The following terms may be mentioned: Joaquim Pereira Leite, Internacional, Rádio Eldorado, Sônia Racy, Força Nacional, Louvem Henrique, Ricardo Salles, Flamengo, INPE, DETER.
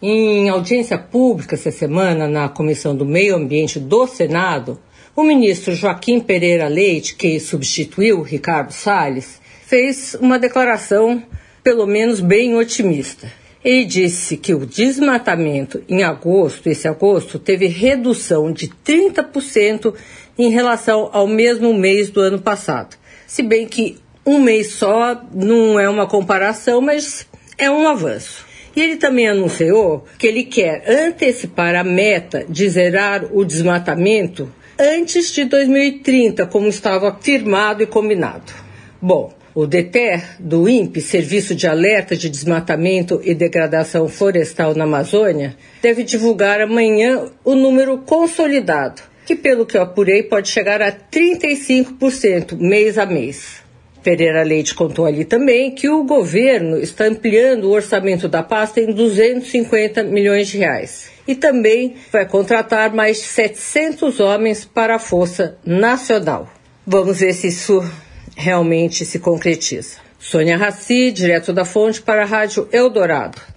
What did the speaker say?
Em audiência pública essa semana na Comissão do Meio Ambiente do Senado, o ministro Joaquim Pereira Leite, que substituiu Ricardo Salles, fez uma declaração, pelo menos bem otimista. Ele disse que o desmatamento em esse agosto, teve redução de 30% em relação ao mesmo mês do ano passado. Se bem que um mês só não é uma comparação, mas é um avanço. E ele também anunciou que ele quer antecipar a meta de zerar o desmatamento antes de 2030, como estava firmado e combinado. Bom, o DETER do INPE, Serviço de Alerta de Desmatamento e Degradação Florestal na Amazônia, deve divulgar amanhã o número consolidado, que pelo que eu apurei pode chegar a 35% mês a mês. Pereira Leite contou ali também que o governo está ampliando o orçamento da pasta em 250 milhões de reais e também vai contratar mais 700 homens para a Força Nacional. Vamos ver se isso realmente se concretiza. Sônia Racy, direto da fonte para a Rádio Eldorado.